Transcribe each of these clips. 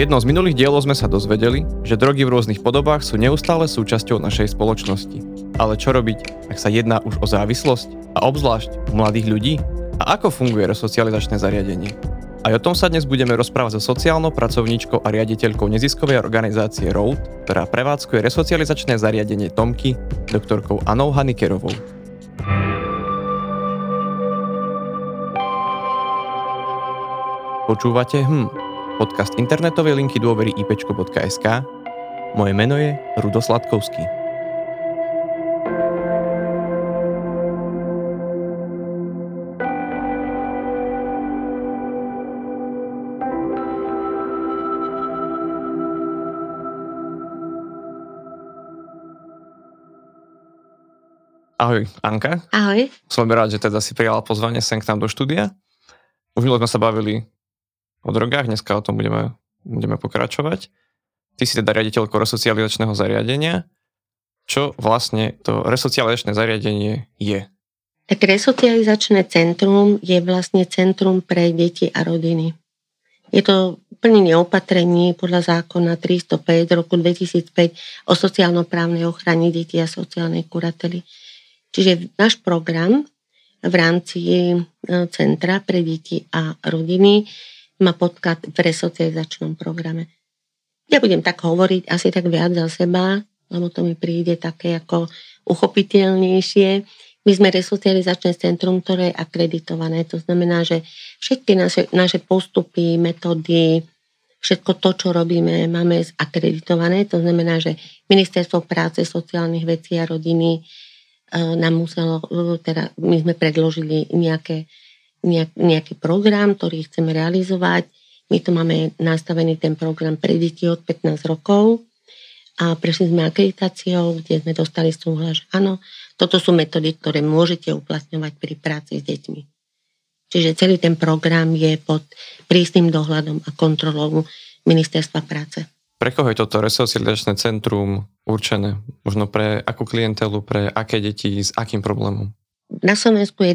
V jednom z minulých dielov sme sa dozvedeli, že drogy v rôznych podobách sú neustále súčasťou našej spoločnosti. Ale čo robiť, ak sa jedná už o závislosť a obzvlášť u mladých ľudí? A ako funguje resocializačné zariadenie? Aj o tom sa dnes budeme rozprávať so sociálnou pracovníčkou a riaditeľkou neziskovej organizácie ROAD, ktorá prevádzkuje resocializačné zariadenie Tomky, doktorkou Annou Hannikerovou. Počúvate podcast internetovej linky dôvery ipčko.sk. Moje meno je Rudo Sladkovský. Ahoj, Anka. Ahoj. Som rád, že teda si prijala pozvanie sem k nám do štúdia. Už minulé sme sa bavili o drogách, dneska o tom budeme pokračovať. Ty si teda riaditeľkou resocializačného zariadenia. Čo vlastne to resocializačné zariadenie je? Tak resocializačné centrum je vlastne centrum pre deti a rodiny. Je to plnenie opatrení podľa zákona 305 roku 2005 o sociálno-právnej ochrane detí a sociálnej kurately. Čiže náš program v rámci Centra pre deti a rodiny má podklad v resocializačnom programe. Ja budem tak hovoriť asi tak viac za seba, lebo to mi príde také ako uchopiteľnejšie. My sme resocializačné centrum, ktoré je akreditované. To znamená, že všetky naše postupy, metódy, všetko to, čo robíme, máme akreditované. To znamená, že Ministerstvo práce, sociálnych vecí a rodiny nám muselo, teda my sme predložili nejaký program, ktorý chceme realizovať. My tu máme nastavený ten program pre deti od 15 rokov a prešli sme akreditáciou, kde sme dostali súhlas, áno, toto sú metódy, ktoré môžete uplatňovať pri práci s deťmi. Čiže celý ten program je pod prísnym dohľadom a kontrolou Ministerstva práce. Pre koho je toto resocializačné centrum určené? Možno pre akú klientelu, pre aké deti, s akým problémom? Na Slovensku je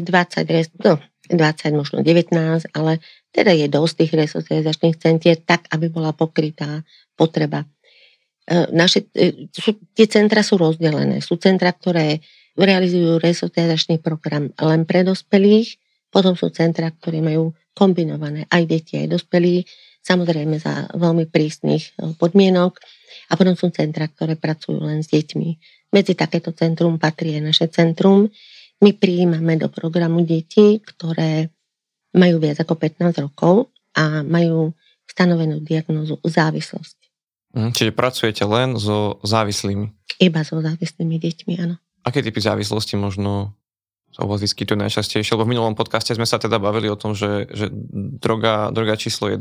19, ale teda je dosť tých resocializačných centier tak, aby bola pokrytá potreba. Tie centra sú rozdelené. Sú centra, ktoré realizujú resocializačný program len pre dospelých, potom sú centra, ktoré majú kombinované aj deti, aj dospelí, samozrejme za veľmi prísnych podmienok, a potom sú centra, ktoré pracujú len s deťmi. Medzi takéto centrum patrí aj naše centrum. My prijímame do programu deti, ktoré majú viac ako 15 rokov a majú stanovenú diagnózu závislosť. Čiže pracujete len so závislými? Iba so závislými deťmi, áno. Aké typy závislosti možno sa u vás vyskytujú najčastejšie? Lebo v minulom podcaste sme sa teda bavili o tom, že droga číslo 1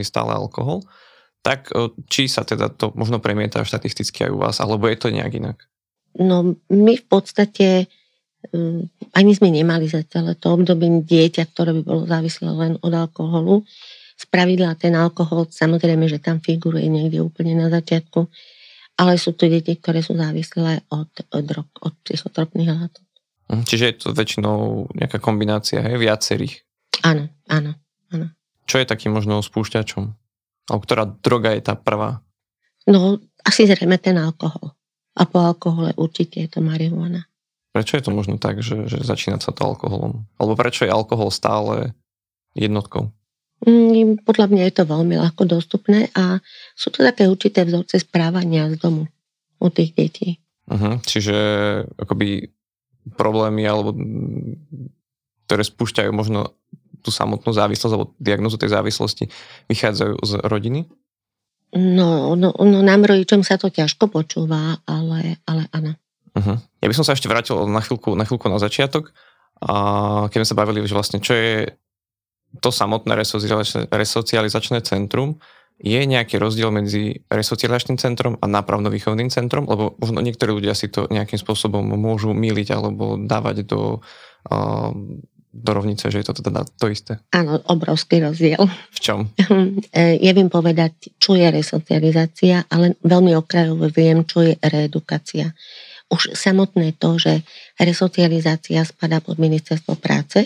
je stále alkohol. Tak či sa teda to možno premieta štatisticky aj u vás, alebo je to nejak inak? No my v podstate ani sme nemali za celé to obdobie dieťa, ktoré by bolo závislé len od alkoholu. Spravidla ten alkohol, samozrejme, že tam figuruje niekde úplne na začiatku, ale sú tu deti, ktoré sú závislé od drog, od psychotropných látok. Čiže je to väčšinou nejaká kombinácia, hej, viacerých? Áno. Čo je takým možno spúšťačom? Alebo ktorá droga je tá prvá? No, asi zrejme ten alkohol. A po alkohole určite je to marihuana. Prečo je to možno tak, že začína sa to alkoholom? Alebo prečo je alkohol stále jednotkou? Podľa mňa je to veľmi ľahko dostupné a sú to také určité vzorce správania z domu u tých detí. Čiže akoby problémy, alebo ktoré spúšťajú možno tú samotnú závislosť alebo diagnózu tej závislosti, vychádzajú z rodiny? No nám rodičom sa to ťažko počúva, ale áno. Ja by som sa ešte vrátil na chvíľku na začiatok, a keď sme sa bavili, že vlastne čo je to samotné resocializačné centrum. Je nejaký rozdiel medzi resocializačným centrom a nápravno-výchovným centrom? Lebo možno niektorí ľudia si to nejakým spôsobom môžu míliť alebo dávať do rovnice, že je to teda to isté. Áno, obrovský rozdiel. V čom? Ja viem povedať, čo je resocializácia, ale veľmi okrajovo viem, čo je reedukácia. Už samotné to, že resocializácia spadá pod Ministerstvo práce,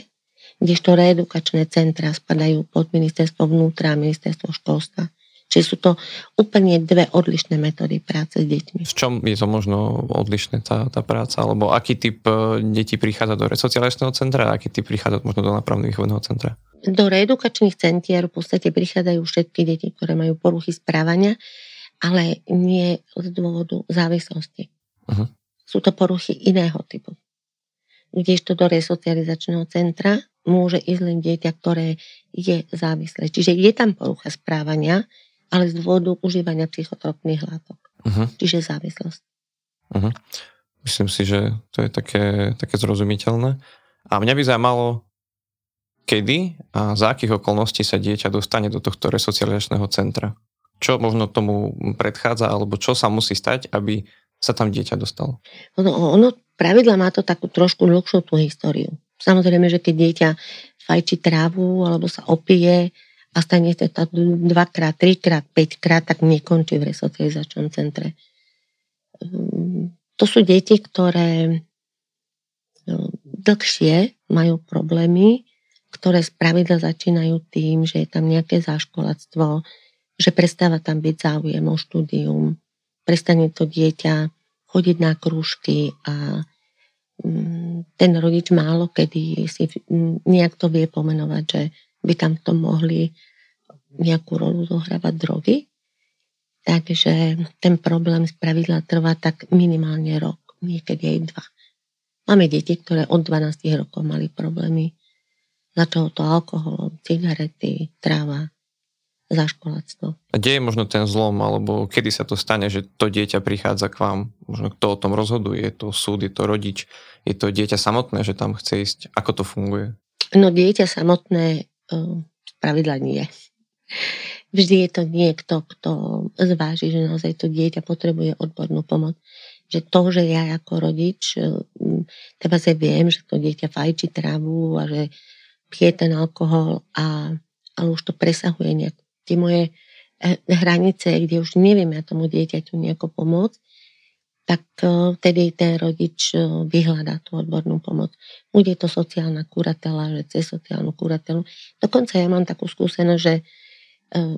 kdežto reedukačné centra spadajú pod Ministerstvo vnútra a Ministerstvo školstva. Čiže sú to úplne dve odlišné metódy práce s deťmi. V čom je to možno odlišné tá práca? Alebo aký typ detí prichádza do resocializačného centra a aký typ prichádza možno do nápravno-výchovného centra? Do reedukačných centier v podstate prichádzajú všetky deti, ktoré majú poruchy správania, ale nie z dôvodu závislosti. Uh-huh. Sú to poruchy iného typu. Kdežto do resocializačného centra môže ísť len dieťa, ktoré je závislé. Čiže je tam porucha správania, ale z dôvodu užívania psychotropných látok. Uh-huh. Čiže závislosť. Uh-huh. Myslím si, že to je také zrozumiteľné. A mňa by zaujímalo, kedy a za akých okolností sa dieťa dostane do tohto resocializačného centra. Čo možno tomu predchádza, alebo čo sa musí stať, aby sa tam dieťa dostalo? Ono pravidla má to takú trošku dlhšiu tú históriu. Samozrejme, že keď dieťa fajčí trávu alebo sa opije a stane sa dvakrát, trikrát, päťkrát, tak nekončí v resocializačnom centre. To sú deti, ktoré dlhšie majú problémy, ktoré spravidla začínajú tým, že je tam nejaké záškoláctvo, že prestáva tam byť záujem o štúdium, prestane to dieťa chodiť na krúžky a ten rodič málo kedy si nejak to vie pomenovať, že by tam to mohli nejakú rolu zohrávať drogy. Takže ten problém spravidla trvá tak minimálne rok, niekedy aj 2. Máme deti, ktoré od 12 rokov mali problémy. Začalo to alkoholom, cigarety, tráva, zaškoláctvo. A kde je možno ten zlom, alebo kedy sa to stane, že to dieťa prichádza k vám? Možno kto o tom rozhoduje? Je to súd, je to rodič? Je to dieťa samotné, že tam chce ísť? Ako to funguje? No dieťa samotné pravidla nie. Vždy je to niekto, kto zváži, že naozaj to dieťa potrebuje odbornú pomoc. Že to, že ja ako rodič teda sa viem, že to dieťa fajčí trávu a že pije ten alkohol, ale už to presahuje nejak tie moje hranice, kde už neviem ja tomu dieťaťu nejako pomôcť, tak vtedy ten rodič vyhľadá tú odbornú pomoc. Bude to sociálna kuratela, že cez sociálnu kuratelu. Dokonca ja mám takú skúsenosť, že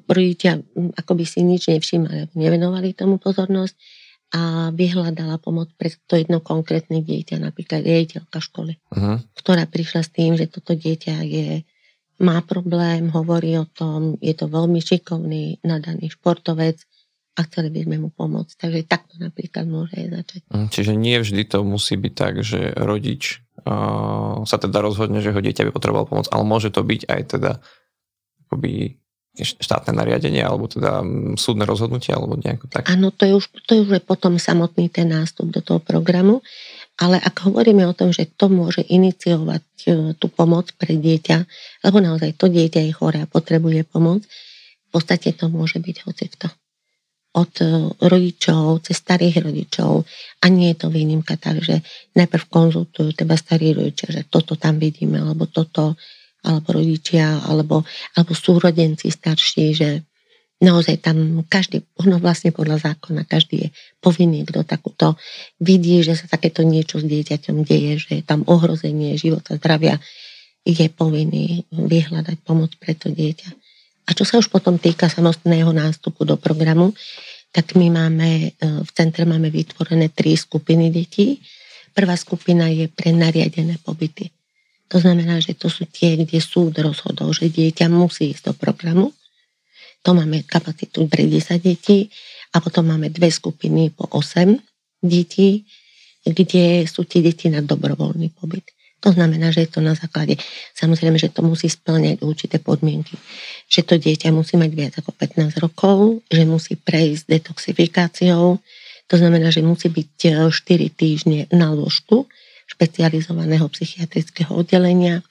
rodičia akoby si nič nevšímali, nevenovali tomu pozornosť a vyhľadala pomoc pre to jedno konkrétne dieťa, napríklad riaditeľka školy, uh-huh, ktorá prišla s tým, že toto dieťa má problém, hovorí o tom, je to veľmi šikovný, nadaný športovec a chceli by sme mu pomôcť. Takže takto napríklad môže aj začať. Čiže nie vždy to musí byť tak, že rodič sa teda rozhodne, že ho dieťa by potreboval pomôcť, ale môže to byť aj teda akoby štátne nariadenie, alebo teda súdne rozhodnutie, alebo nejako tak. Áno, to je už potom samotný ten nástup do toho programu, ale ak hovoríme o tom, že to môže iniciovať tú pomoc pre dieťa, lebo naozaj to dieťa je choré a potrebuje pomoc, v podstate to môže byť hocikto. Od rodičov, cez starých rodičov, a nie je to výnimka, takže najprv konzultujú teba starí rodičia, že toto tam vidíme, alebo toto, alebo rodičia, alebo súrodenci starší, že naozaj tam každý, ono vlastne podľa zákona, každý je povinný, kto takúto vidí, že sa takéto niečo s dieťaťom deje, že je tam ohrozenie života, zdravia, je povinný vyhľadať pomoc pre to dieťa. A čo sa už potom týka samotného nástupu do programu, tak my máme, v centre máme vytvorené 3 skupiny detí. Prvá skupina je pre nariadené pobyty. To znamená, že to sú tie, kde súd rozhodol, že dieťa musí ísť do programu. To máme kapacitu pre 10 detí a potom máme 2 skupiny po 8 detí, kde sú tie deti na dobrovoľný pobyt. To znamená, že je to na základe. Samozrejme, že to musí splňať určité podmienky. Že to dieťa musí mať viac ako 15 rokov, že musí prejsť detoxifikáciou, to znamená, že musí byť 4 týždne na lôžku špecializovaného psychiatrického oddelenia.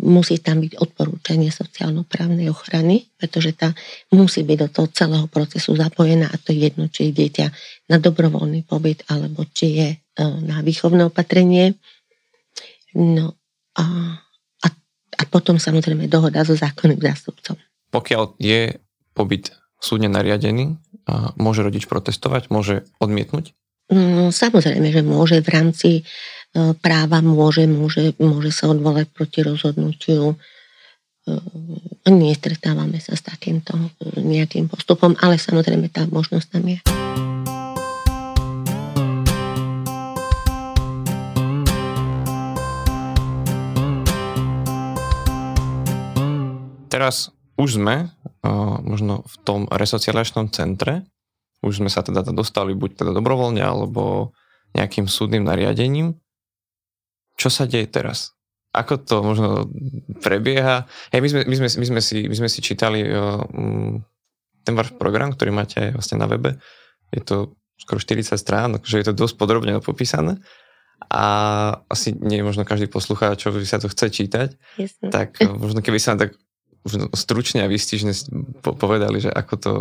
Musí tam byť odporúčanie sociálno-právnej ochrany, pretože tá musí byť do toho celého procesu zapojená, a to je jedno, či je dieťa na dobrovoľný pobyt, alebo či je na výchovné opatrenie. No a potom samozrejme dohoda so zákonným zástupcom. Pokiaľ je pobyt súdne nariadený, môže rodič protestovať, môže odmietnúť? No, samozrejme, že môže v rámci práva, môže sa odvolať proti rozhodnutiu nestretávame sa s takýmto nejakým postupom, ale samozrejme tá možnosť tam je. Teraz už sme možno v tom resocializačnom centre, už sme sa teda dostali buď teda dobrovoľne, alebo nejakým súdnym nariadením. Čo sa deje teraz? Ako to možno prebieha? Hej, my sme si čítali ten váš program, ktorý máte vlastne na webe. Je to skoro 40 strán, takže je to dosť podrobne popísané. A asi nie možno každý poslucháč, čo sa to chce čítať. Jasne. Tak možno keby sa tak už stručne a výstižne povedali, že ako to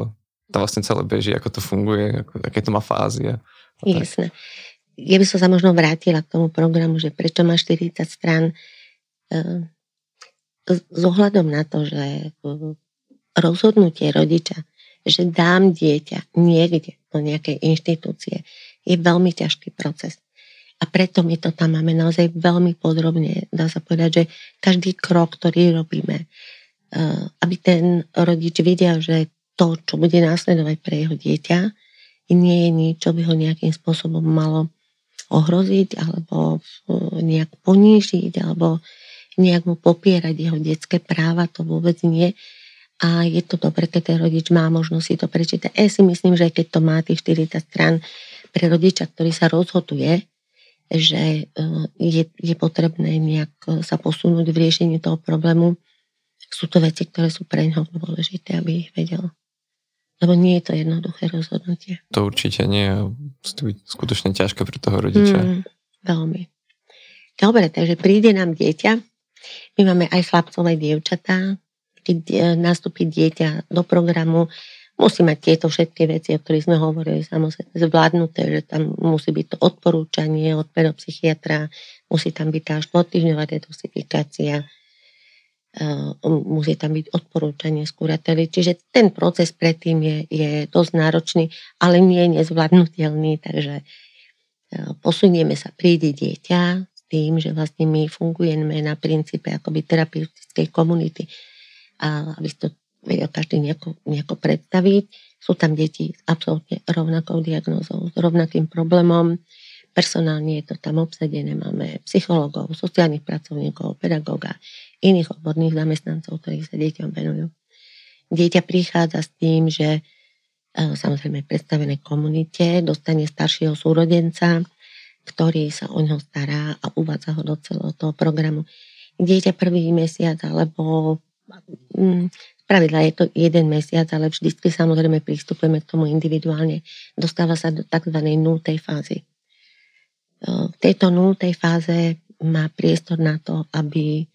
vlastne celé beží, ako to funguje, aké to má fázy. Jasné. Ja by som sa možno vrátila k tomu programu, že prečo má 40 strán. S ohľadom na to, že rozhodnutie rodiča, že dám dieťa niekde do nejakej inštitúcie, je veľmi ťažký proces. A preto my to tam máme naozaj veľmi podrobne. Dá sa povedať, že každý krok, ktorý robíme, aby ten rodič videl, že to, čo bude následovať pre jeho dieťa, nie je nič, čo by ho nejakým spôsobom malo ohroziť alebo nejak ponížiť alebo nejak mu popierať jeho detské práva, to vôbec nie. A je to dobre, keď ten rodič má možnosť si to prečítať. Ja si myslím, že keď to má tých 40 strán pre rodiča, ktorý sa rozhoduje, že je potrebné nejak sa posunúť v riešení toho problému, sú to veci, ktoré sú pre ňoho dôležité, aby ich vedel. Lebo nie je to jednoduché rozhodnutie. To určite nie je skutočne ťažké pre toho rodiča. Veľmi. Dobre, takže príde nám dieťa. My máme aj chlapcov, aj dievčatá. Keď nastúpi dieťa do programu, musí mať tieto všetky veci, o ktorých sme hovorili, samozrejme zvládnuté, že tam musí byť to odporúčanie od pedopsychiatra, musí tam byť tá štvortýždňová detoxifikácia, musí tam byť odporúčanie z kurately, čiže ten proces predtým je dosť náročný, ale nie je nezvládnutelný, takže posunieme sa, príde dieťa s tým, že vlastne my fungujeme na princípe akoby terapeutickej komunity, a aby si to vedel každý nejako predstaviť. Sú tam deti s absolútne rovnakou diagnózou, s rovnakým problémom, personálne je to tam obsadené, máme psychológov, sociálnych pracovníkov, pedagóga, iných odborných zamestnancov, ktorých sa deťom venujú. Dieťa prichádza s tým, že samozrejme predstavené komunite dostane staršieho súrodenca, ktorý sa o ňo stará a uvádza ho do celého toho programu. Dieťa prvý mesiac, alebo pravidla je to jeden mesiac, ale vždycky samozrejme pristupujeme k tomu individuálne. Dostáva sa do tzv. Nultej fázy. V tejto nultej fáze má priestor na to, aby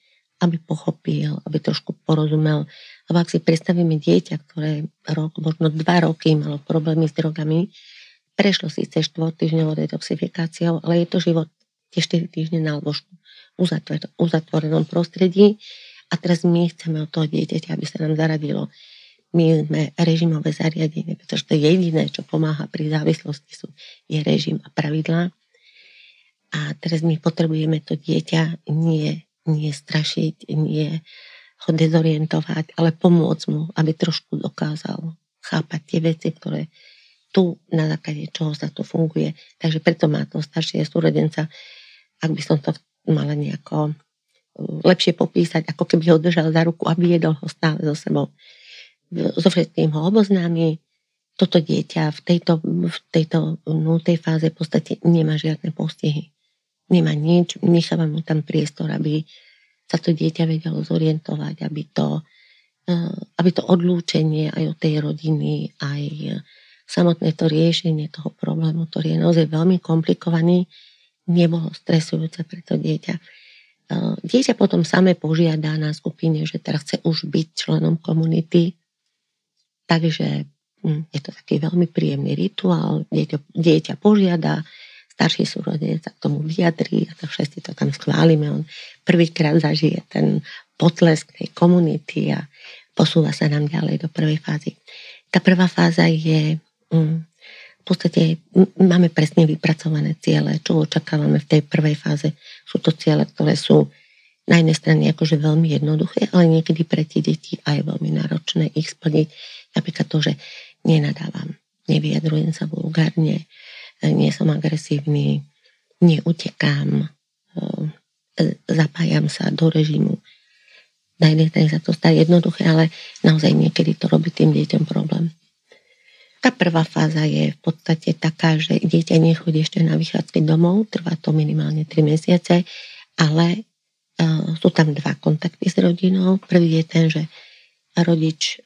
pochopil, aby trošku porozumel. Lebo ak si predstavíme dieťa, ktoré rok, možno 2 roky malo problémy s drogami, prešlo síce 4-týždňovou detoxifikáciou, ale je to život tie 4 týždne na lôžku v uzatvorenom prostredí. A teraz my chceme od toho dieťaťa, aby sa nám zaradilo. My sme režimové zariadenie, pretože to jediné, čo pomáha pri závislosti, je režim a pravidlá. A teraz my potrebujeme to dieťa nie strašiť, nie ho dezorientovať, ale pomôcť mu, aby trošku dokázal chápať tie veci, ktoré tu na základe čoho sa to funguje. Takže preto má to staršie súrodenca, ak by som to mala nejako lepšie popísať, ako keby ho držal za ruku a viedol ho stále so sebou. So všetkým ho oboznámi. Toto dieťa v tejto nultej fáze v podstate nemá žiadne postihy. Nemá nič, necháva mu tam priestor, aby sa to dieťa vedelo zorientovať, aby to odlúčenie aj od tej rodiny, aj samotné to riešenie toho problému, ktorý je naozaj veľmi komplikovaný, nebolo stresujúce pre to dieťa. Dieťa potom samé požiada na skupine, že teraz chce už byť členom komunity, takže je to taký veľmi príjemný rituál, dieťa požiada, starší súrodenec sa k tomu vyjadrí a to všetci to tam schválime. On prvýkrát zažije ten potlesk tej komunity a posúva sa nám ďalej do prvej fázy. Tá prvá fáza je, v podstate máme presne vypracované ciele, čo očakávame v tej prvej fáze. Sú to ciele, ktoré sú na jednej strane akože veľmi jednoduché, ale niekedy pre tie deti aj veľmi náročné ich splniť. Napríklad to, že nenadávam, nevyjadrujem sa vulgárne, nie som agresívny, neutekám, zapájam sa do režimu. Na jednej strane sa to stá jednoduché, ale naozaj niekedy to robí tým deťom problém. Tá prvá fáza je v podstate taká, že dieťa nechodí ešte na vychádzky domov, trvá to minimálne 3 mesiace, ale sú tam dva kontakty s rodinou. Prvý je ten, že rodič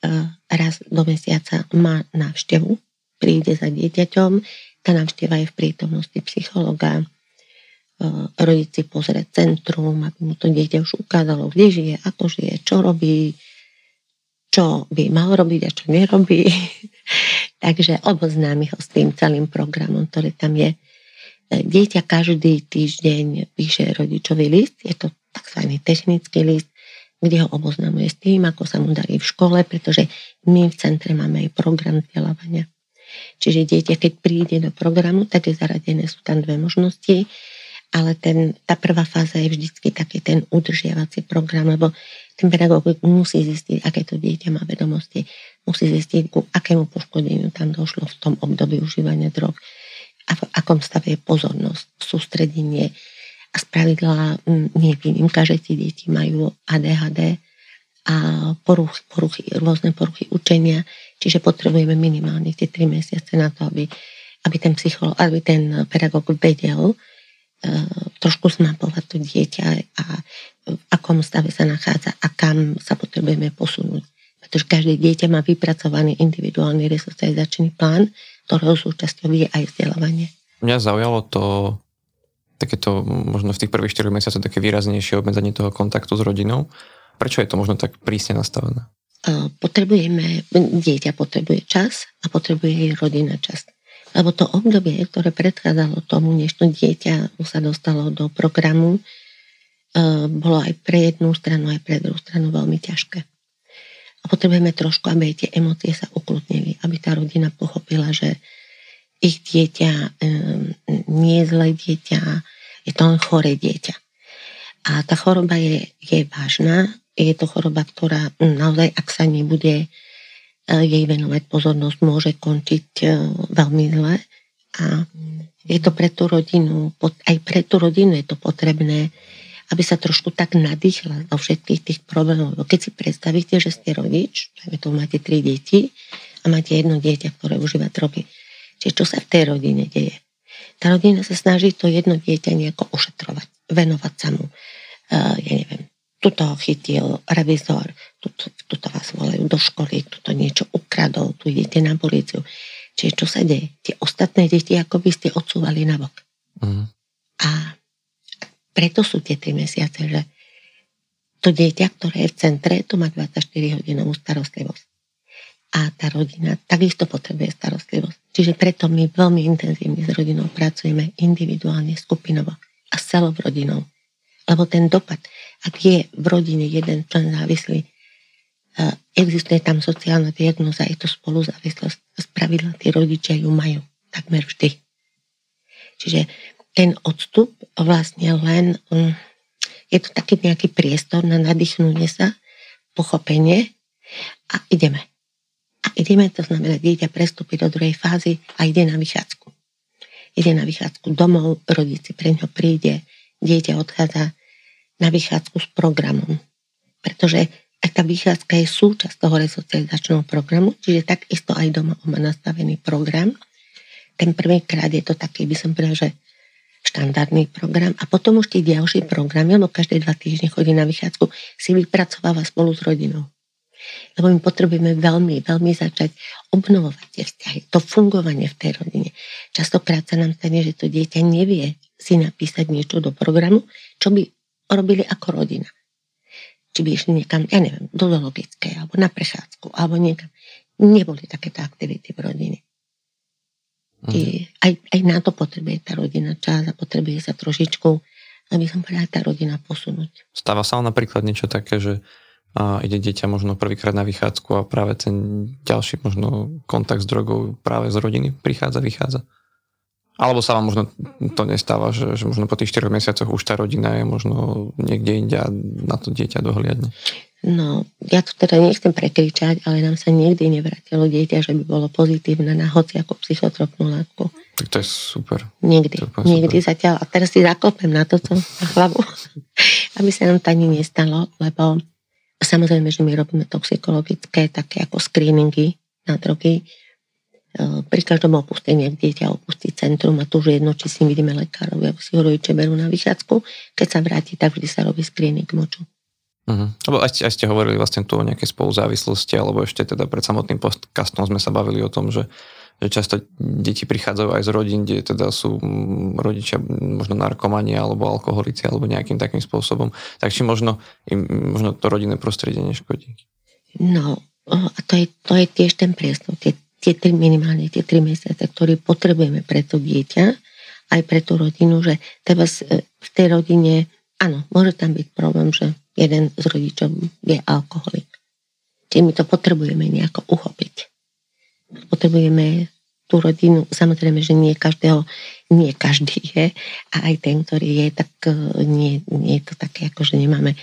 raz do mesiaca má návštevu, príde za dieťaťom, tá návšteva je v prítomnosti psychologa, rodič si pozrie centrum, aby mu to dieťa už ukázalo, kde žije, ako žije, čo robí, čo by mal robiť a čo nerobí. Takže oboznámi ho s tým celým programom, ktorý tam je. Dieťa každý týždeň píše rodičový list, je to tzv. Technický list, kde ho oboznámuje s tým, ako sa mu darí v škole, pretože my v centre máme aj program vzdelávania. Čiže dieťa, keď príde do programu, tak je zaradené, sú tam dve možnosti, ale tá prvá fáza je vždycky taký ten udržiavací program, lebo ten pedagóg musí zistiť, aké to dieťa má vedomosti, musí zistiť, ku akému poškodeniu tam došlo v tom období užívania drog a v akom stave je pozornosť, sústredenie. A spravidla nie je výnimka, že tie deti majú ADHD a rôzne poruchy učenia, čiže potrebujeme minimálne tie 3 mesiace na to, aby ten pedagóg vedel trošku zmapovať to dieťa a v akom stave sa nachádza a kam sa potrebujeme posunúť. Pretože každé dieťa má vypracovaný individuálny resocializačný plán, ktorého súčasťou je aj vzdelávanie. Mňa zaujalo to takéto, možno v tých prvých 4 mesiacoch také výraznejšie obmedzenie toho kontaktu s rodinou. Prečo je to možno tak prísne nastavené? Dieťa potrebuje čas a potrebuje jej rodina čas. Lebo to obdobie, ktoré predchádzalo tomu, než to dieťa sa dostalo do programu, bolo aj pre jednu stranu, aj pre druhú stranu veľmi ťažké. A potrebujeme trošku, aby tie emócie sa ukludnili, aby tá rodina pochopila, že ich dieťa nie je zlé dieťa, je to len choré dieťa. A tá choroba je vážna, je to choroba, ktorá naozaj, ak sa nebude jej venovať pozornosť, môže končiť veľmi zle. A je to pre tú rodinu, aj pre tú rodinu je to potrebné, aby sa trošku tak nadýchla do všetkých tých problémov. Keď si predstavíte, že ste rodič, to máte 3 deti a máte jedno dieťa, ktoré užíva drogy. Čiže čo sa v tej rodine deje? Tá rodina sa snaží to jedno dieťa nejako ošetrovať, venovať sa mu. Ja neviem, tuto ho chytil revizor, tuto vás volajú do školy, tuto niečo ukradol, tu idete na políciu. Čiže čo sa deje? Tie ostatné deti akoby ste odsúvali na bok. Mm. A preto sú tie 3 mesiace, že to dieťa, ktoré je v centre, to má 24-hodinovú starostlivosť. A tá rodina takisto potrebuje starostlivosť. Čiže preto my veľmi intenzívne s rodinou pracujeme individuálne, skupinovo a s celou rodinou. Lebo ten dopad, ak je v rodine jeden člen závislý, existuje tam sociálna diagnóza, je to spoluzávislosť. Spravidla tí rodičia ju majú takmer vždy. Čiže ten odstup vlastne len je to taký nejaký priestor na nadýchnutie sa, pochopenie a ideme. A ideme, to znamená, dieťa prestúpi do druhej fázy a ide na vychádzku. Ide na vychádzku domov, rodič si pre ňo príde, dieťa odchádza na vychádzku s programom. Pretože tá vychádzka je súčasť toho resocializačného programu, čiže takisto aj doma má nastavený program. Ten prvýkrát je to taký, by som povedal, že štandardný program a potom už tie ďalšie programy, lebo každé 2 týždne chodí na vychádzku, si vypracováva spolu s rodinou. Lebo my potrebujeme veľmi, veľmi začať obnovovať tie vzťahy, to fungovanie v tej rodine. Častokrát sa nám stane, že to dieťa nevie si napísať niečo do programu, čo by robili ako rodina. Či by išli niekam, ja neviem, do zoologickej, alebo na prechádzku, alebo niekam. Neboli takéto aktivity v rodine. I aj na to potrebuje tá rodina čas a potrebuje sa trošičku, aby som povedala, tá rodina posunúť. Stáva sa napríklad niečo také, že ide dieťa možno prvýkrát na vychádzku a práve ten ďalší možno kontakt s drogou práve z rodiny prichádza, vychádza. Alebo sa vám možno to nestáva, že možno po tých 4 mesiacoch už tá rodina je možno niekde inde a na to dieťa dohliadne? No, ja tu teda nechcem prekričať, ale nám sa nikdy nevrátilo dieťa, že by bolo pozitívne na hociakú psychotropnú látku. Tak to je super. Nikdy super. Zatiaľ. A teraz si zaklopem na toto, na hlavu, aby sa nám to ani nestalo, lebo samozrejme, že my robíme toxikologické také ako screeningy na drogy. Pri každom opustení, ak dieťa opustí centrum a tu už jedno, či si vidíme lekárov, alebo si ho rodiče berú na vychádzku, keď sa vráti, tak vždy sa robí screening moču. Uh-huh. Lebo aj ste hovorili vlastne tu o nejakej spoluzávislosti, alebo ešte teda pred samotným podcastom sme sa bavili o tom, že často deti prichádzajú aj z rodín, kde teda sú rodičia možno narkomani alebo alkoholici, alebo nejakým takým spôsobom. Tak či možno to rodinné prostredie neškodí? No, a to je tiež ten priestor, tie 3 mesiace, ktoré potrebujeme pre to dieťa, aj pre tú rodinu, že teda v tej rodine, áno, môže tam byť problém, že jeden z rodičov je alkoholik. Čiže my to potrebujeme nejako uchopiť. Potrebujeme tú rodinu, samozrejme, že nie každý je, a aj ten, ktorý je, tak nie je to také, ako že nemáme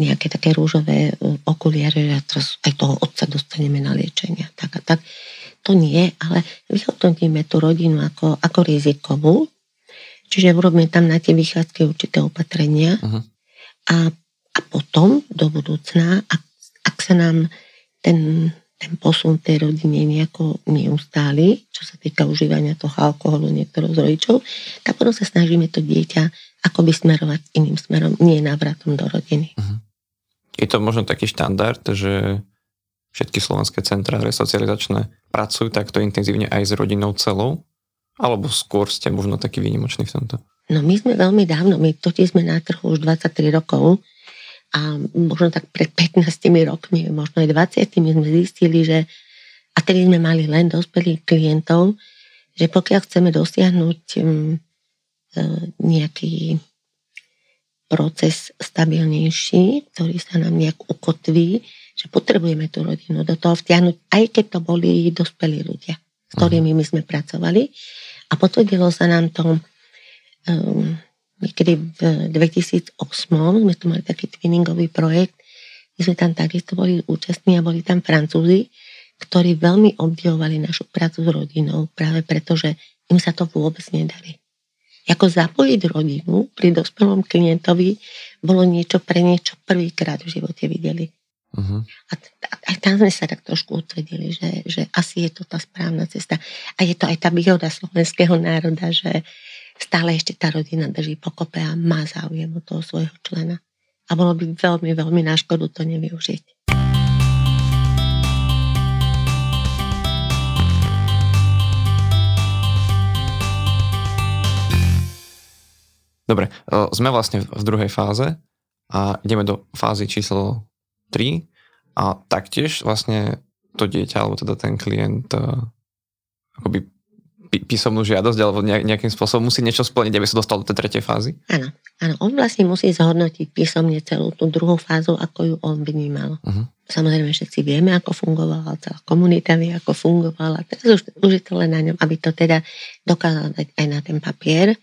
nejaké také rúžové okuliare, že teraz aj toho otca dostaneme na liečenie, tak a tak. To nie, ale vyhodnotíme tú rodinu ako rizikovú, čiže urobíme tam na tie vychádzky určité opatrenia. Uh-huh. A potom do budúcna, ak sa nám ten posun tej rodine nejako neustáli, čo sa týka užívania toho alkoholu niektorých z rodičov, tak potom sa snažíme to dieťa akoby smerovať iným smerom, nie návratom do rodiny. Uh-huh. Je to možno taký štandard, že všetky slovenské centrá resocializačné pracujú takto intenzívne aj s rodinou celou? Alebo skôr ste možno taký výnimočný v tomto? No my sme veľmi dávno, my totiž sme na trhu už 23 rokov a možno tak pred 15 rokmi, možno aj 20 sme zistili, že a tedy sme mali len dospelých klientov, že pokiaľ chceme dosiahnuť nejaký proces stabilnejší, ktorý sa nám nejak ukotví, že potrebujeme tú rodinu do toho vtiahnuť, aj keď to boli dospelí ľudia, s ktorými my sme pracovali. A potvrdilo sa nám to niekedy v 2008, sme tu mali taký twinningový projekt, my sme tam takisto boli účastní a boli tam Francúzi, ktorí veľmi obdivovali našu prácu s rodinou, práve preto, že im sa to vôbec nedali. Ako zapojiť rodinu pri dospelom klientovi bolo niečo pre niečo prvýkrát v živote videli. Uh-huh. A aj tam sme sa tak trošku utvrdili, že asi je to tá správna cesta. A je to aj tá výhoda slovenského národa, že stále ešte tá rodina drží pokope a má záujem o toho svojho člena. A bolo by veľmi, veľmi na škodu to nevyužiť. Dobre, sme vlastne v druhej fáze a ideme do fázy číslo 3 a taktiež vlastne to dieťa, alebo teda ten klient akoby písomnú žiadosť, alebo nejakým spôsobom musí niečo splniť, aby sa dostal do tej tretej fázy? Áno, on vlastne musí zhodnotiť písomne celú tú druhú fázu, ako ju on vnímal. Uh-huh. Samozrejme, všetci vieme, ako fungovala, celá komunita vie, ako fungovala. Teraz už je to len na ňom, aby to teda dokázal dať aj na ten papier.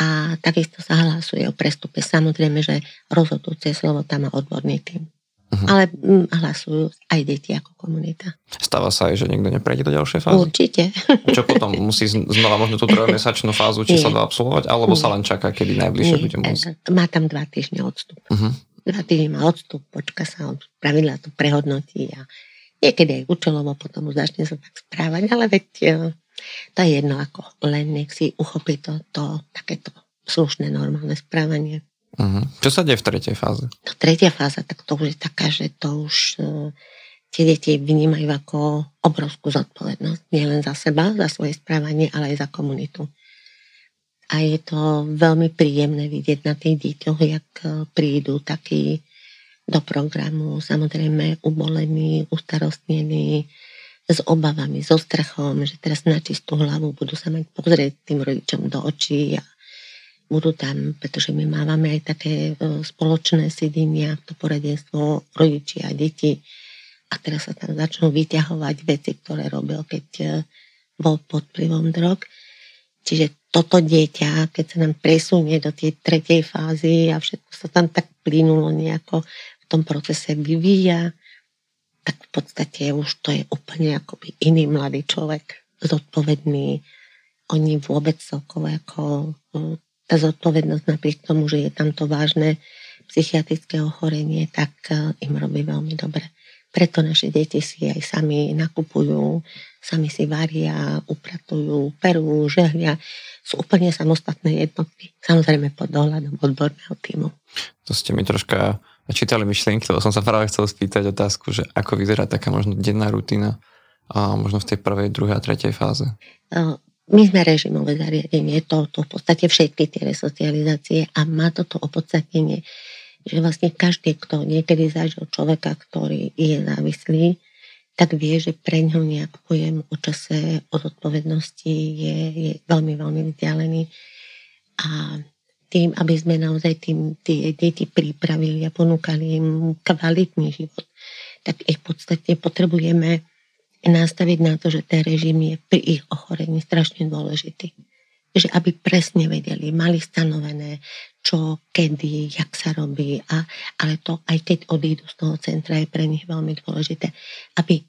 A takisto sa hlasuje o prestupe. Samozrejme, že rozhodujúce slovo tam má odborný tím. Uh-huh. Ale hlasujú aj deti ako komunita. Stáva sa aj, že niekto neprejde do ďalšej fázy? Určite. Čo potom? Musí znova možno tú 3-mesačnú fázu čísla 2 absolvovať? Alebo sa len čaká, kedy najbližšie bude môcť? Má tam 2 týždne odstup. Uh-huh. 2 týždne má odstup, počka sa, pravidlá to prehodnotí a niekedy aj účelovo potom už začne sa tak správať, ale veď to je jedno, ako len nech si uchopí to takéto slušné, normálne správanie. Uh-huh. Čo sa deje v tretej fáze? No, tretia fáza, tak to už je taká, že to už tie deti vnímajú ako obrovskú zodpovednosť. Nie len za seba, za svoje správanie, ale aj za komunitu. A je to veľmi príjemné vidieť na tých deťoch, jak prídu takí do programu, samozrejme ubolení, ustarostnení, s obavami, so strachom, že teraz na čistú hlavu budú sa mať pozrieť tým rodičom do očí a budú tam, pretože my máme aj také spoločné sedenia, to poradenstvo rodičia a deti a teraz sa tam začnú vyťahovať veci, ktoré robil, keď bol pod vplyvom drog. Čiže toto dieťa, keď sa nám presunie do tej tretej fázy a všetko sa tam tak plynulo nejako v tom procese vyvíja, tak v podstate už to je úplne akoby iný mladý človek, zodpovedný. Oni vôbec celkovo ako tá zodpovednosť napriek tomu, že je tam to vážne psychiatrické ochorenie, tak im robí veľmi dobre. Preto naše deti si aj sami nakupujú, sami si varia, upratujú, perú, žehlia. Sú úplne samostatné jednotky. Samozrejme pod dohľadom odborného tímu. To ste mi troška čítali myšlienky, lebo som sa práve chcel spýtať otázku, že ako vyzerá taká možno denná rutina a možno v tej prvej, druhej a tretej fáze. My sme režimové zariadenie, to v podstate všetky tie resocializácie a má toto opodstatnenie, že vlastne každý, kto niekedy zažil človeka, ktorý je závislý, tak vie, že pre ňo nejak pojem o čase, o zodpovednosti je veľmi, veľmi vzdialený. A tým, aby sme naozaj tie deti pripravili a ponúkali im kvalitný život, tak ich v podstate potrebujeme nastaviť na to, že ten režim je pri ich ochorení strašne dôležitý. Že aby presne vedeli, mali stanovené, čo, kedy, jak sa robí, ale to aj keď odídu z toho centra je pre nich veľmi dôležité, aby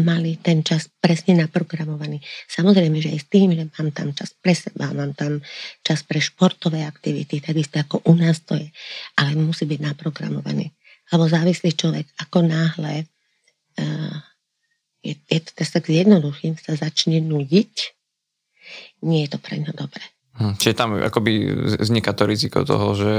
mali ten čas presne naprogramovaný. Samozrejme, že aj s tým, že mám tam čas pre seba, mám tam čas pre športové aktivity, takisto ako u nás to je, ale musí byť naprogramovaný. Lebo závislý človek ako náhle je to tak jednoduchým, sa začne nudiť, nie je to pre ňa dobré. Čiže tam akoby vzniká to riziko toho, že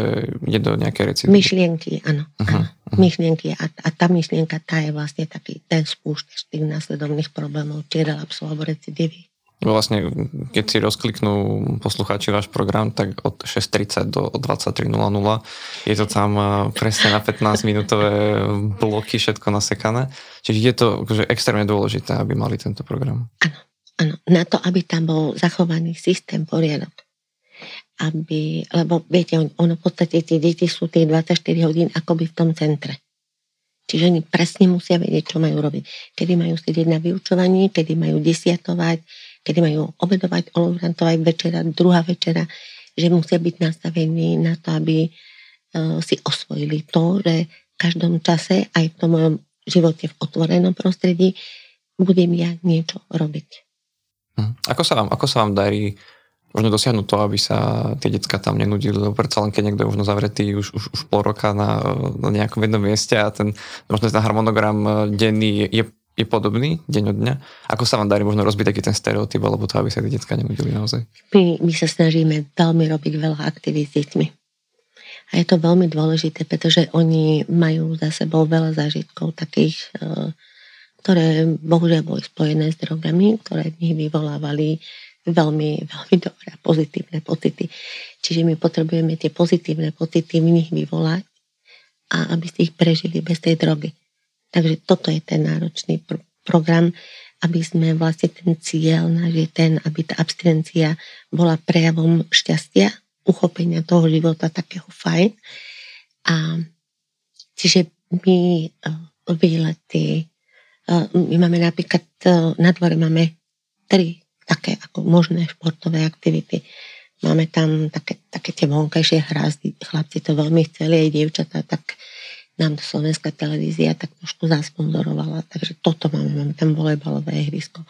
je do nejaké recidívy. Myšlienky, áno. Uh-huh. Myšlienky a tá myšlienka, tá je vlastne taký ten spúšťač tých následovných problémov, či relapsu alebo recidívy. Vlastne, keď si rozkliknú poslucháči váš program, tak od 6:30 do 23:00 je to tam presne na 15-minútové bloky všetko nasekané. Čiže je to akože extrémne dôležité, aby mali tento program. Áno. Áno, na to, aby tam bol zachovaný systém, poriadok. Lebo viete, ono v podstate tie deti sú tie 24 hodín akoby v tom centre. Čiže oni presne musia vedieť, čo majú robiť. Kedy majú sedieť na vyučovaní, kedy majú desiatovať, kedy majú obedovať, oluvrantovať večera, druhá večera, že musia byť nastavení na to, aby si osvojili to, že v každom čase, aj v tom mojom živote v otvorenom prostredí, budem ja niečo robiť. Ako sa vám darí možno dosiahnuť to, aby sa tie decká tam nenudili, lebo predsa len keď niekto je možno zavretý už pol roka na nejakom jednom mieste a ten možno ten harmonogram denný je podobný deň od dňa. Ako sa vám darí možno rozbiť taký ten stereotyp, alebo to, aby sa tie decká nenudili naozaj? My sa snažíme veľmi robiť veľa aktivít s deťmi. A je to veľmi dôležité, pretože oni majú za sebou veľa zážitkov takých, ktoré bohužiaľ boli spojené s drogami, ktoré v nich vyvolávali veľmi, veľmi dobré a pozitívne pocity. Čiže my potrebujeme tie pozitívne pocity v nich vyvolať a aby ste ich prežili bez tej drogy. Takže toto je ten náročný program, aby sme vlastne ten cieľ, aby tá abstinencia bola prejavom šťastia, uchopenia toho života takého fajn. A čiže my výlety. My máme napríklad, na dvore máme 3 také ako možné športové aktivity. Máme tam také tie vonkajšie hrázdy. Chlapci to veľmi chceli, aj dievčatá, tak nám to Slovenská televízia tak trošku zasponzorovala. Takže toto máme tam volejbalové ihrisko,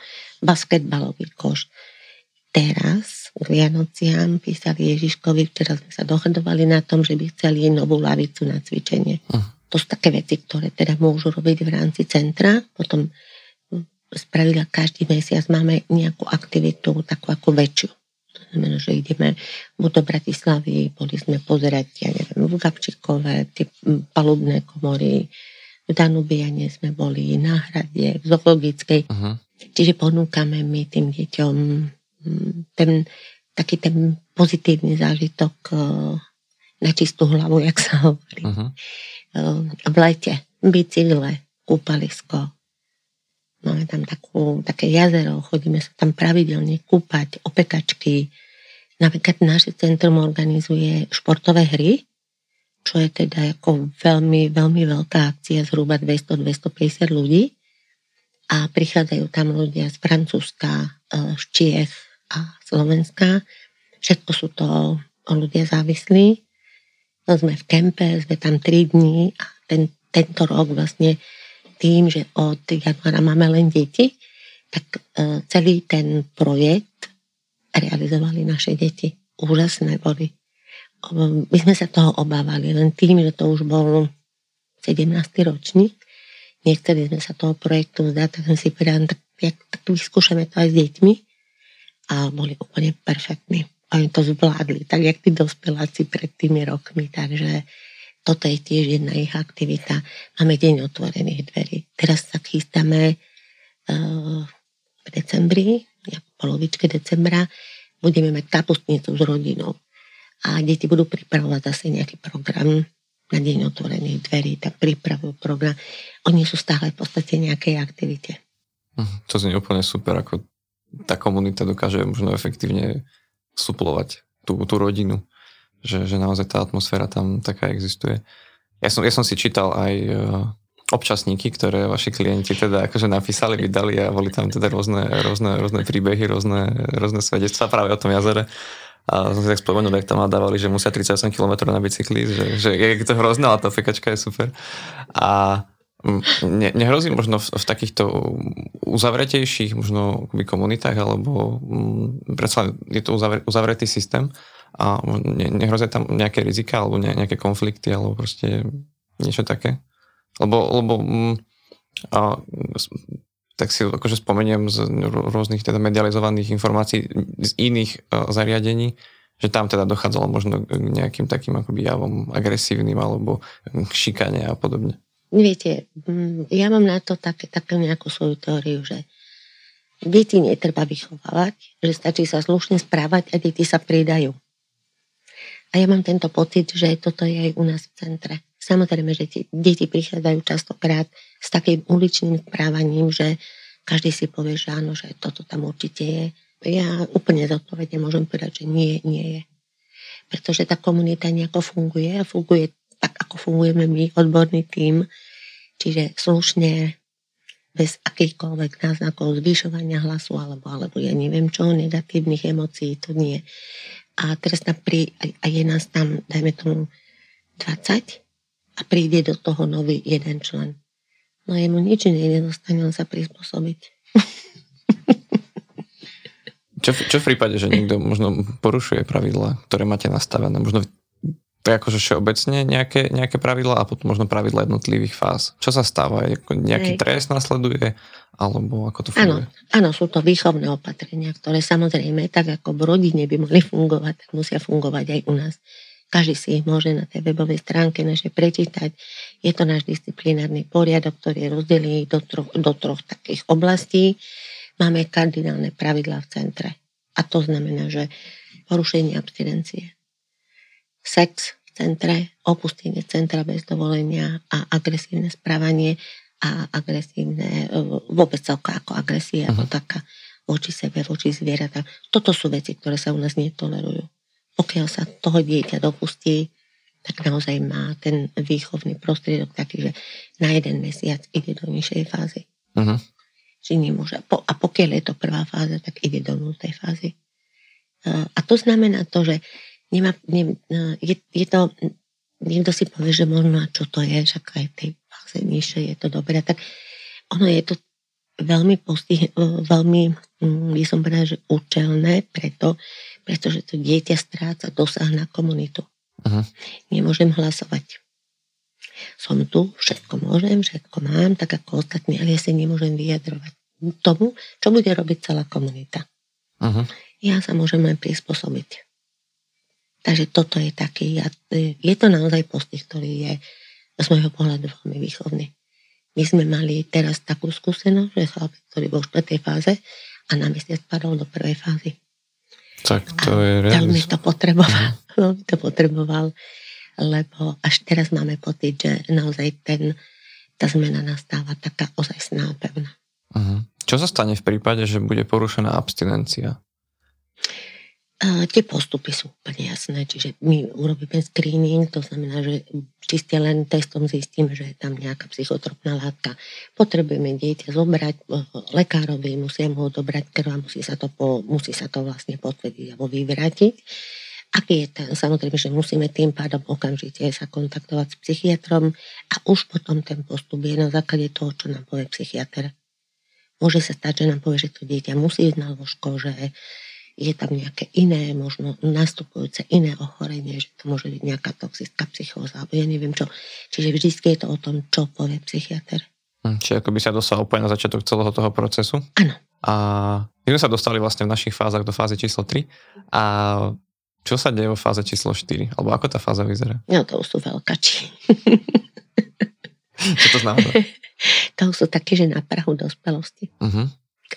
basketbalový koš. Teraz k Vianociam písali Ježiškovi, včera sme sa dohodovali na tom, že by chceli novú lavicu na cvičenie. To sú také veci, ktoré teda môžu robiť v rámci centra. Potom spravidla každý mesiac máme nejakú aktivitu, takú ako väčšiu. To znamená, že ideme buď do Bratislavy, boli sme pozerať, ja neviem, v Gabčíkove, tie palubné komory, v Danubiane sme boli, na Hrade, v Zoologickej. Aha. Čiže ponúkame my tým deťom taký ten pozitívny zážitok na čistú hlavu, jak sa hovorí. Aha. V lete, bicykle, kúpalisko. Máme tam také jazero, chodíme sa tam pravidelne kúpať, opekačky. Napríklad naše centrum organizuje športové hry, čo je teda ako veľmi, veľmi veľká akcia, zhruba 200-250 ľudí. A prichádzajú tam ľudia z Francúzska, z Čiech, a Slovenska. Všetko sú to ľudia závislí. No, sme v kempe, sme tam 3 dní a tento rok vlastne tým, že od januára máme len deti, tak celý ten projekt realizovali naše deti. Úžasné boli. My sme sa toho obávali, len tým, že to už bol 17. ročník. Nechceli sme sa toho projektu vzdať, tak sme si povedali, tak vyskúšame to aj s deťmi a boli úplne perfektní. Oni to zvládli, tak jak tí dospeláci pred tými rokmi, takže toto je tiež jedna ich aktivita. Máme deň otvorených dverí. Teraz sa chystáme v decembri, v polovičke decembra, budeme mať kapustnicu s rodinou a deti budú pripravovať zase nejaký program na deň otvorených dverí, tak pripravujú program. Oni sú stále v podstate nejakej aktivite. To znie úplne super, ako tá komunita dokáže možno efektívne suplovať tú rodinu, že naozaj tá atmosféra tam taká existuje. Ja som si čítal aj občasníky, ktoré vaši klienti teda akože napísali, vydali a boli tam teda rôzne príbehy, rôzne svedectvá práve o tom jazere. A som si tak spomenul, jak tam dávali, že musia 38 km na bicykli, že je to hrozné, ale tá fekačka je super. A nehrozí možno v takýchto uzavretejších možno komunitách, alebo predsa je to uzavretý systém a nehrozí tam nejaké rizika, alebo nejaké konflikty, alebo proste niečo také? Lebo tak si akože spomeniem z rôznych teda medializovaných informácií z iných zariadení, že tam teda dochádzalo možno k nejakým takým akoby javom agresívnym alebo k šikane a podobne. Viete, ja mám na to takú nejakú svoju teóriu, že deti netreba vychovávať, že stačí sa slušne správať a deti sa pridajú. A ja mám tento pocit, že toto je aj u nás v centre. Samozrejme, že deti prichádzajú častokrát s takým uličným správaním, že každý si povie, že áno, že toto tam určite je. Ja úplne zodpovedne môžem povedať, že nie je. Pretože tá komunita nejako funguje a funguje tak, ako fungujeme my, odborný tím. Čiže slušne, bez akýchkoľvek náznakov zvyšovania hlasu alebo ja neviem čo, negatívnych emócií, to nie. A teraz a je nás tam, dajme tomu, 20 a príde do toho nový jeden člen. No jemu nič nedostane, on sa prispôsobiť. Čo v prípade, že niekto možno porušuje pravidlá, ktoré máte nastavené? Možno to je akože všeobecne nejaké pravidlá a potom možno pravidlá jednotlivých fáz. Čo sa stáva? Nejaký trest nasleduje? Alebo ako to funguje? Áno, sú to výchovné opatrenia, ktoré samozrejme, tak ako v rodine by mohli fungovať, tak musia fungovať aj u nás. Každý si ich môže na tej webovej stránke našej prečítať. Je to náš disciplinárny poriadok, ktorý je rozdelený do troch takých oblastí. Máme kardinálne pravidlá v centre. A to znamená, že porušenie abstinencie, sex v centre, opustenie centra bez dovolenia a agresívne správanie a agresívne, vôbec celka ako agresia, ako taká voči sebe, voči zvieratám. Toto sú veci, ktoré sa u nás netolerujú. Pokiaľ sa toho dieťa dopustí, tak naozaj má ten výchovný prostriedok taký, že na 1 mesiac ide do nižšej fázy. Uh-huh. Či nemôže. A pokiaľ je to prvá fáza, tak ide do 0. fázy. A to znamená to, že niekto si povie, že možno čo to je, však aj v tej fáze nižšej je to dobré. Tak ono je to veľmi by som povedala, že účelné pretože to dieťa stráca dosah na komunitu. Aha. Nemôžem hlasovať. Som tu, všetko môžem, všetko mám, tak ako ostatní, ale ja si nemôžem vyjadrovať tomu, čo bude robiť celá komunita. Aha. Ja sa môžem len prispôsobiť. Takže toto je taký, je to naozaj postih, ktorý je z môjho pohľadu veľmi výchovný. My sme mali teraz takú skúsenosť, že chlapec, ktorý bol v 4. fáze a na mesiac spadol do 1. fázy. Tak to je reálne. Veľmi to potreboval, lebo až teraz máme pocit, že naozaj tá zmena nastáva taká ozajstná a pevná. Čo sa stane v prípade, že bude porušená abstinencia? Tie postupy sú úplne jasné, čiže my urobíme screening, to znamená, že čiste len testom zistíme, že je tam nejaká psychotropná látka. Potrebujeme dieťa zobrať lekárovi, musíme ho odobrať krv a musí sa to vlastne potvrdiť alebo vyvrátiť. Aký je ten, samozrejme, že musíme tým pádom okamžite sa kontaktovať s psychiatrom a už potom ten postup je na základe toho, čo nám povie psychiatr. Môže sa stať, že nám povie, že to dieťa musí ísť na lôžko, že je tam nejaké iné, možno nastupujúce iné ochorenie, že to môže byť nejaká toxická psychóza, alebo ja neviem čo. Čiže vždycky je to o tom, čo povie psychiater. Čiže ako by sa dostal úplne na začiatok celého toho procesu. Áno. A my sme sa dostali vlastne v našich fázach do fázy číslo 3. A čo sa deje vo fáze číslo 4? Alebo ako tá fáza vyzerá? No to sú veľkači. Čo to znamená? To sú takí, že na prahu dospelosti. Uh-huh.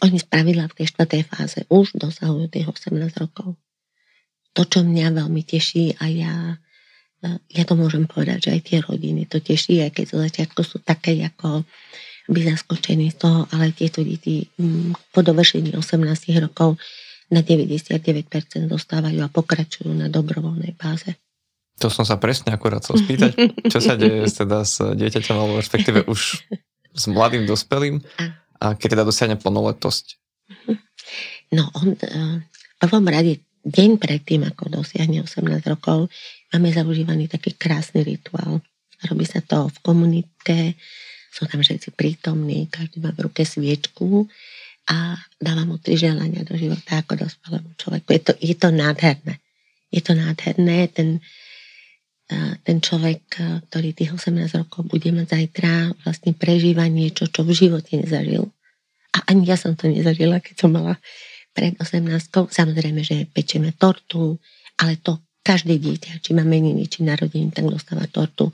Oni spravidla v tej 4. fáze už dosahujú tých 18 rokov. To, čo mňa veľmi teší a ja to môžem povedať, že aj tie rodiny to teší, aj keď zo začiatku sú také ako by zaskočení z toho, ale tieto deti po dovršení 18 rokov na 99% dostávajú a pokračujú na dobrovoľnej báze. To som sa presne akurát chcel spýtať, čo sa deje teda s dieťaťom alebo respektíve už s mladým dospelým. A keď teda dosiahne plnoletosť? No, on v prvom rade deň predtým, ako dosiahne 18 rokov, máme zaužívaný taký krásny rituál. Robí sa to v komunite, sú tam všetci prítomní, každý má v ruke sviečku a dáva mu 3 želania do života ako dospelému človeku. Je to nádherné. Je to nádherné, ten človek, ktorý tých 18 rokov bude mať zajtra, vlastne prežíva niečo, čo v živote nezažil. A ani ja som to nezažila, keď som mala pred 18-kou. Samozrejme, že pečieme tortu, ale to každé dieťa, či má meniny, či narodení, tak dostáva tortu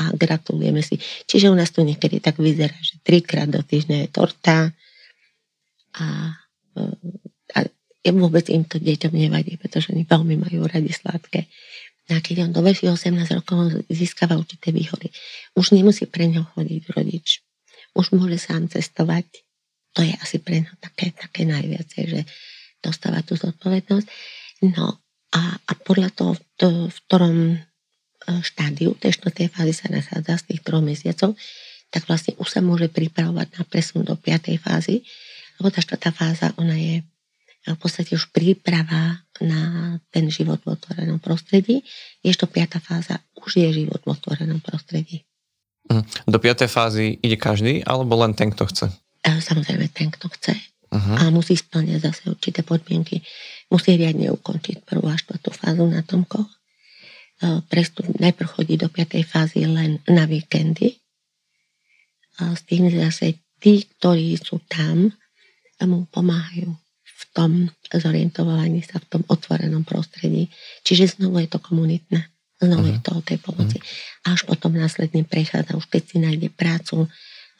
a gratulujeme si. Čiže u nás to niekedy tak vyzerá, že 3-krát do týždňa je torta a vôbec im to deťom nevadí, pretože oni veľmi majú radi sladké. A keď on dovrší 18 rokov, získava určité výhody. Už nemusí pre ňo chodiť rodič. Už môže sám cestovať. To je asi pre ňo také najviacej, že dostáva tú zodpovednosť. No a podľa toho, v ktorom štádiu tej 4. fázy sa nachádza z tých 3 mesiacov, tak vlastne už sa môže pripravovať na presun do 5. fázy. Lebo tá 4. fáza, ona je v podstate už príprava na ten život v otvorenom prostredí. Ešte 5. fáza už je život v otvorenom prostredí. Do 5. fázy ide každý, alebo len ten, kto chce? Samozrejme ten, kto chce. Uh-huh. A musí splňať zase určité podmienky. Musí riadne ukončiť 1. až 4. fázu na Tomkoch. Najprv chodí do 5. fázy len na víkendy. S tým zase tí, ktorí sú tam, mu pomáhajú v tom zorientovaní sa v tom otvorenom prostredí. Čiže znovu je to komunitné. Znovu je to o tej pomoci. A až potom následne prechádza, už keď si nájde prácu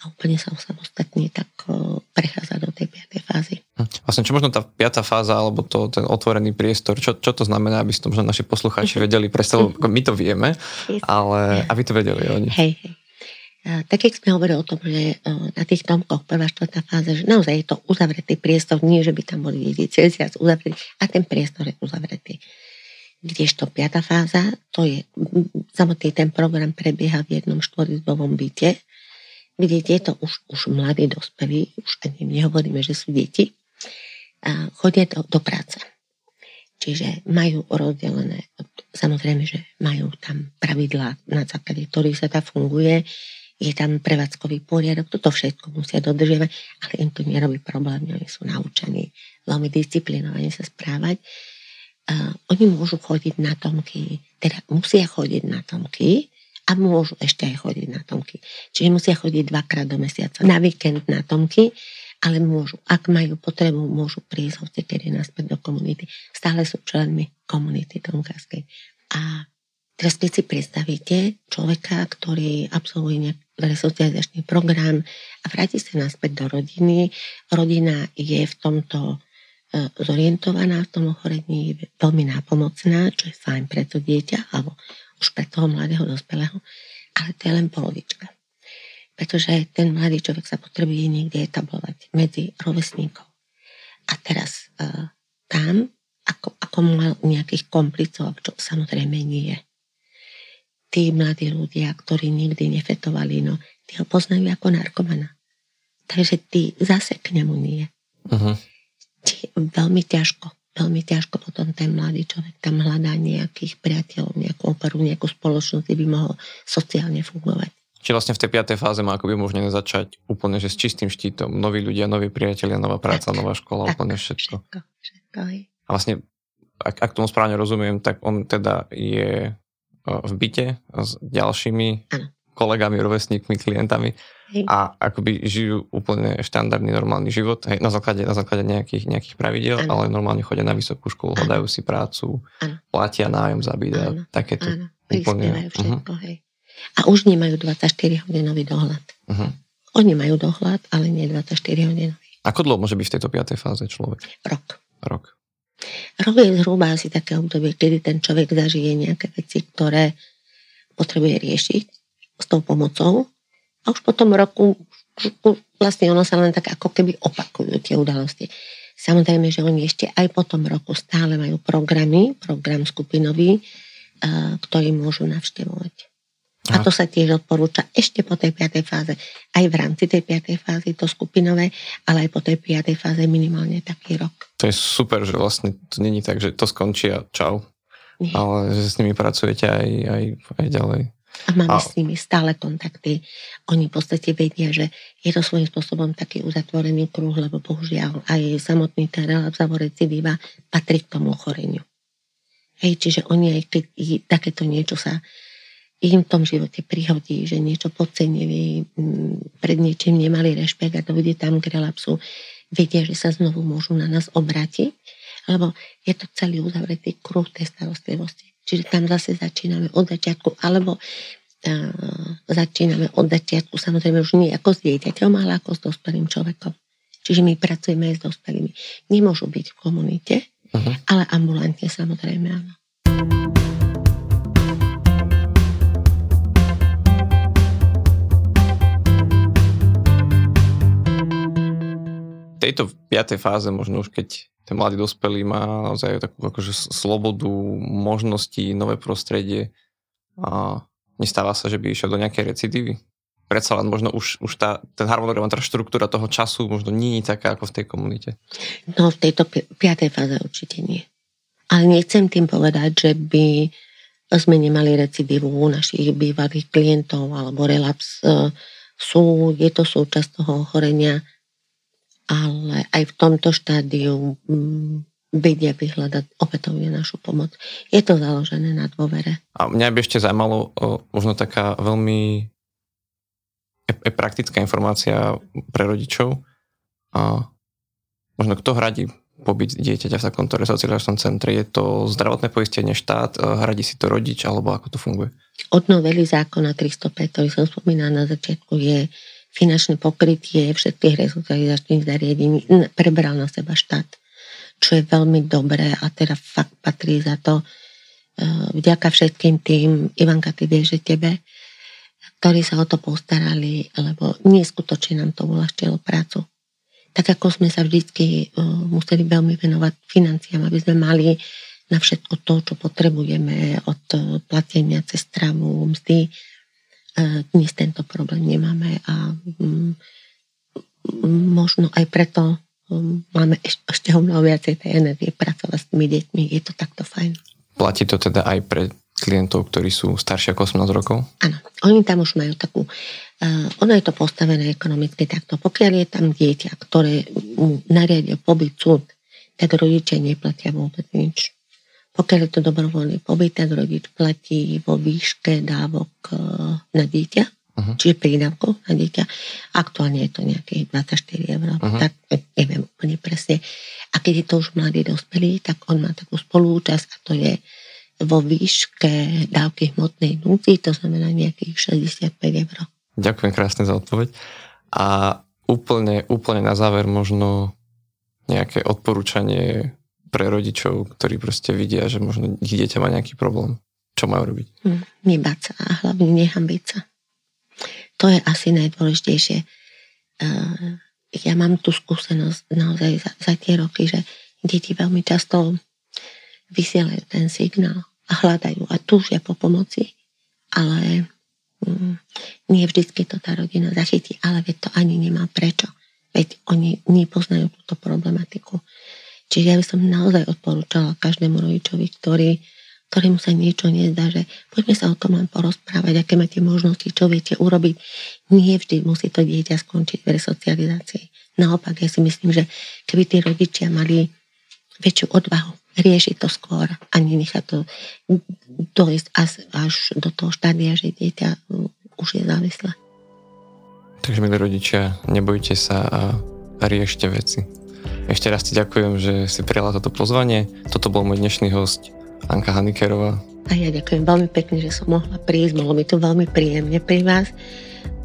a úplne sa osamostatní, tak prechádza do tej 5. fázy. Vlastne, čo možno tá 5. fáza, alebo ten otvorený priestor, čo to znamená, aby si to možno naši poslucháči vedeli predstavu, my to vieme, ale aby to vedeli oni. Hej. Tak, keď sme hovorili o tom, že na tých Tomkoch 1. a 4. fáza, že naozaj je to uzavretý priestor, nie, že by tam boli deti, a ten priestor je uzavretý. Kdežto 5. fáza, to je, samotný ten program prebieha v jednom 4-izbovom byte, kde tieto už mladí dospelí, už ani nehovoríme, že sú deti, chodia do práce. Čiže majú rozdelené, samozrejme, že majú tam pravidlá, na základe ktorých sa tá funguje, je tam prevádzkový poriadok, toto všetko musia dodržiavať, ale im to nerobí problém, oni sú naučení, veľmi disciplinovaní sa správať. Oni môžu chodiť na Tomky, teda musia chodiť na Tomky a môžu ešte aj chodiť na Tomky. Čiže musia chodiť 2-krát do mesiaca na víkend na Tomky, ale môžu, ak majú potrebu, môžu prísť hocikedy naspäť do komunity. Stále sú členmi komunity tomkárskej. A teraz, keď si predstavíte človeka, ktorý absolvuje resocializačný program a vráti sa naspäť do rodiny. Rodina je v tomto zorientovaná, v tom ochorení je veľmi nápomocná, čo je fajn pre to dieťa, alebo už pre toho mladého dospelého, ale to je len polovička. Pretože ten mladý človek sa potrebuje niekde etablovať medzi rovesníkov. A teraz tam ako mal u nejakých komplicov, čo samozrejme nie. Tí mladí ľudia, ktorí nikdy nefetovali, no, tí ho poznajú ako narkomana. Takže tí zase k nemu nie. Uh-huh. Veľmi ťažko potom ten mladý človek tam hľadá nejakých priateľov, nejakú oporu, nejakú spoločnosť, by mohol sociálne fungovať. Čiže vlastne v tej 5. fáze má akoby možné začať úplne, že s čistým štítom, noví ľudia, noví priatelia, nová práca, tak, nová škola, tak, úplne všetko. A vlastne, ak tomu správne rozumiem, tak on teda je v byte s ďalšími kolegami, rovesníkmi, klientami a akoby žijú úplne štandardný, normálny život, hej, na základe nejakých pravidiel, ale normálne chodia na vysokú školu, hľadajú si prácu, platia nájom za byt a takéto. Áno, prispievajú všetko, hej. A už nemajú 24-hodinový dohľad. Uh-huh. Oni majú dohľad, ale nie 24-hodinový. Ako dlho môže byť v tejto 5. fáze človek? Rok je zhruba asi také obdobie, kedy ten človek zažije nejaké veci, ktoré potrebuje riešiť s tou pomocou. A už po tom roku vlastne ono sa len tak ako keby opakujú tie udalosti. Samozrejme, že oni ešte aj po tom roku stále majú program skupinový, ktorý môžu navštevovať. A to sa tiež odporúča ešte po tej 5. fáze. Aj v rámci tej 5. fázy to skupinové, ale aj po tej 5. fáze minimálne taký rok. To je super, že vlastne to není tak, že to skončí a čau. Nie. Ale že s nimi pracujete aj ďalej. A máme s nimi stále kontakty. Oni v podstate vedia, že je to svojím spôsobom taký uzatvorený kruh, lebo bohužiaľ aj samotný ten recidíva patrí k tomu ochoreniu. Hej, čiže oni aj keď takéto niečo sa im v tom živote prihodí, že niečo podcenili, pred niečím nemali rešpekt a dojde tam k relapsu, vedia, že sa znovu môžu na nás obrátiť, lebo je to celý uzavretý kruh tej starostlivosti. Čiže tam zase začíname od začiatku, alebo samozrejme už nie ako s dieťaťom, ale ako s dospelým človekom. Čiže my pracujeme aj s dospelými. Nemôžu byť v komunite, ale ambulantne samozrejme áno. V tejto 5. fáze možno už keď ten mladý dospelý má naozaj takú akože slobodu, možnosti, nové prostredie a nestáva sa, že by išiel do nejakej recidívy. Predsa len možno už ten harmonogram, tá štruktúra toho času možno nie je taká ako v tej komunite. No v tejto 5. fáze určite nie. Ale nechcem tým povedať, že by sme nemali recidívu u našich bývalých klientov alebo relaps. Je to súčasť toho ochorenia, ale aj v tomto štádiu vedia vyhľadať opätovne našu pomoc. Je to založené na dôvere. A mňa by ešte zaujímalo možno taká veľmi praktická informácia pre rodičov. A možno kto hradí pobyt dieťaťa v takomto resocializačnom centre? Je to zdravotné poistenie, štát, hradí si to rodič, alebo ako to funguje? Od novely zákona 305, ktorý som spomínala na začiatku, je finančné pokrytie všetkých resocializačných zariadení prebral na seba štát, čo je veľmi dobré a teda fakt patrí za to. Vďaka všetkým tým, Ivanka, ty vieš, že tebe, ktorí sa o to postarali, lebo neskutočne nám to uľahčilo prácu. Tak ako sme sa vždycky museli veľmi venovať financiám, aby sme mali na všetko to, čo potrebujeme, od platenia cez stravu, mzdy, dnes tento problém nemáme a možno aj preto máme ešte o mnoho viacej tej energie pracovať s tými deťmi. Je to takto fajn. Platí to teda aj pre klientov, ktorí sú starší ako 18 rokov? Áno. Oni tam už majú takú... Ono je to postavené ekonomicky takto. Pokiaľ je tam dieťa, ktoré mu nariadia pobyt súd, tak rodičia neplatia vôbec nič. Pokiaľ je to dobrovoľný pobyt, tak rodič platí vo výške dávok na dieťa, čiže prídavkov na dieťa. Aktuálne je to nejakých 24 eur, tak neviem úplne presne. A keď je to už mladý dospelý, tak on má takú spolúčasť a to je vo výške dávky hmotnej núdzi, to znamená nejakých 65 eur. Ďakujem krásne za odpoveď. A úplne na záver možno nejaké odporúčanie pre rodičov, ktorí proste vidia, že možno ich dieťa má nejaký problém. Čo majú robiť? Nebáť sa a hlavne nehambiť sa. To je asi najdôležitejšie. Ja mám tú skúsenosť naozaj za tie roky, že deti veľmi často vysielajú ten signál a hľadajú a túžia po pomoci, ale nie vždycky to tá rodina zachytí, ale veď to ani nemá prečo. Veď oni nepoznajú túto problematiku. Čiže ja by som naozaj odporúčala každému rodičovi, ktorému sa niečo nezdá, že poďme sa o tom len porozprávať, aké máte možnosti, čo viete urobiť. Nie vždy musí to dieťa skončiť v resocializácii. Naopak, ja si myslím, že keby tí rodičia mali väčšiu odvahu riešiť to skôr a nenechať to dojsť až do toho štádia, že dieťa už je závislé. Takže, milí rodičia, nebojte sa a riešte veci. Ešte raz ti ďakujem, že si prijala toto pozvanie. Toto bol môj dnešný hosť Anna Hannikerová. A ja ďakujem veľmi pekne, že som mohla prísť. Bolo mi to veľmi príjemne pri vás.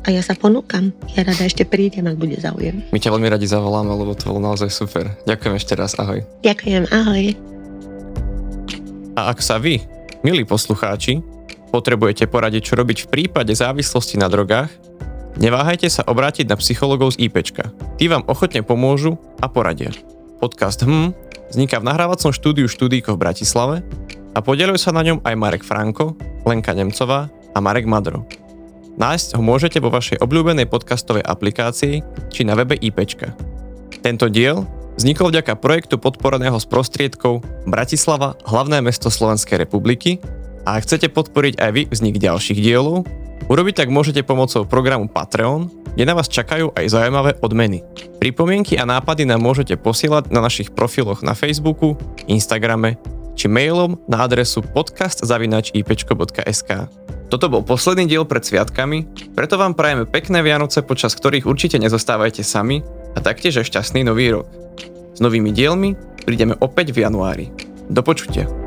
A ja sa ponúkam. Ja rada ešte prídem, ak bude záujem. My ťa veľmi radi zavoláme, lebo to bolo naozaj super. Ďakujem ešte raz, ahoj. Ďakujem, ahoj. A ak sa vy, milí poslucháči, potrebujete poradiť, čo robiť v prípade závislosti na drogách, neváhajte sa obrátiť na psychologov z IPčka. Tí vám ochotne pomôžu a poradia. Podcast vzniká v nahrávacom štúdiu Štúdíko v Bratislave a podieľujú sa na ňom aj Marek Franko, Lenka Nemcová a Marek Madro. Nájsť ho môžete vo vašej obľúbenej podcastovej aplikácii či na webe IPčka. Tento diel vznikol vďaka projektu podporeného z prostriedkov Bratislava, hlavné mesto Slovenskej republiky, a ak chcete podporiť aj vy vznik ďalších dielov, urobiť tak môžete pomocou programu Patreon, kde na vás čakajú aj zaujímavé odmeny. Pripomienky a nápady nám môžete posielať na našich profiloch na Facebooku, Instagrame či mailom na adresu podcast@ipčko.sk. Toto bol posledný diel pred sviatkami, preto vám prajeme pekné Vianoce, počas ktorých určite nezostávajte sami, a taktiež šťastný nový rok. S novými dielmi prídeme opäť v januári. Do počutia.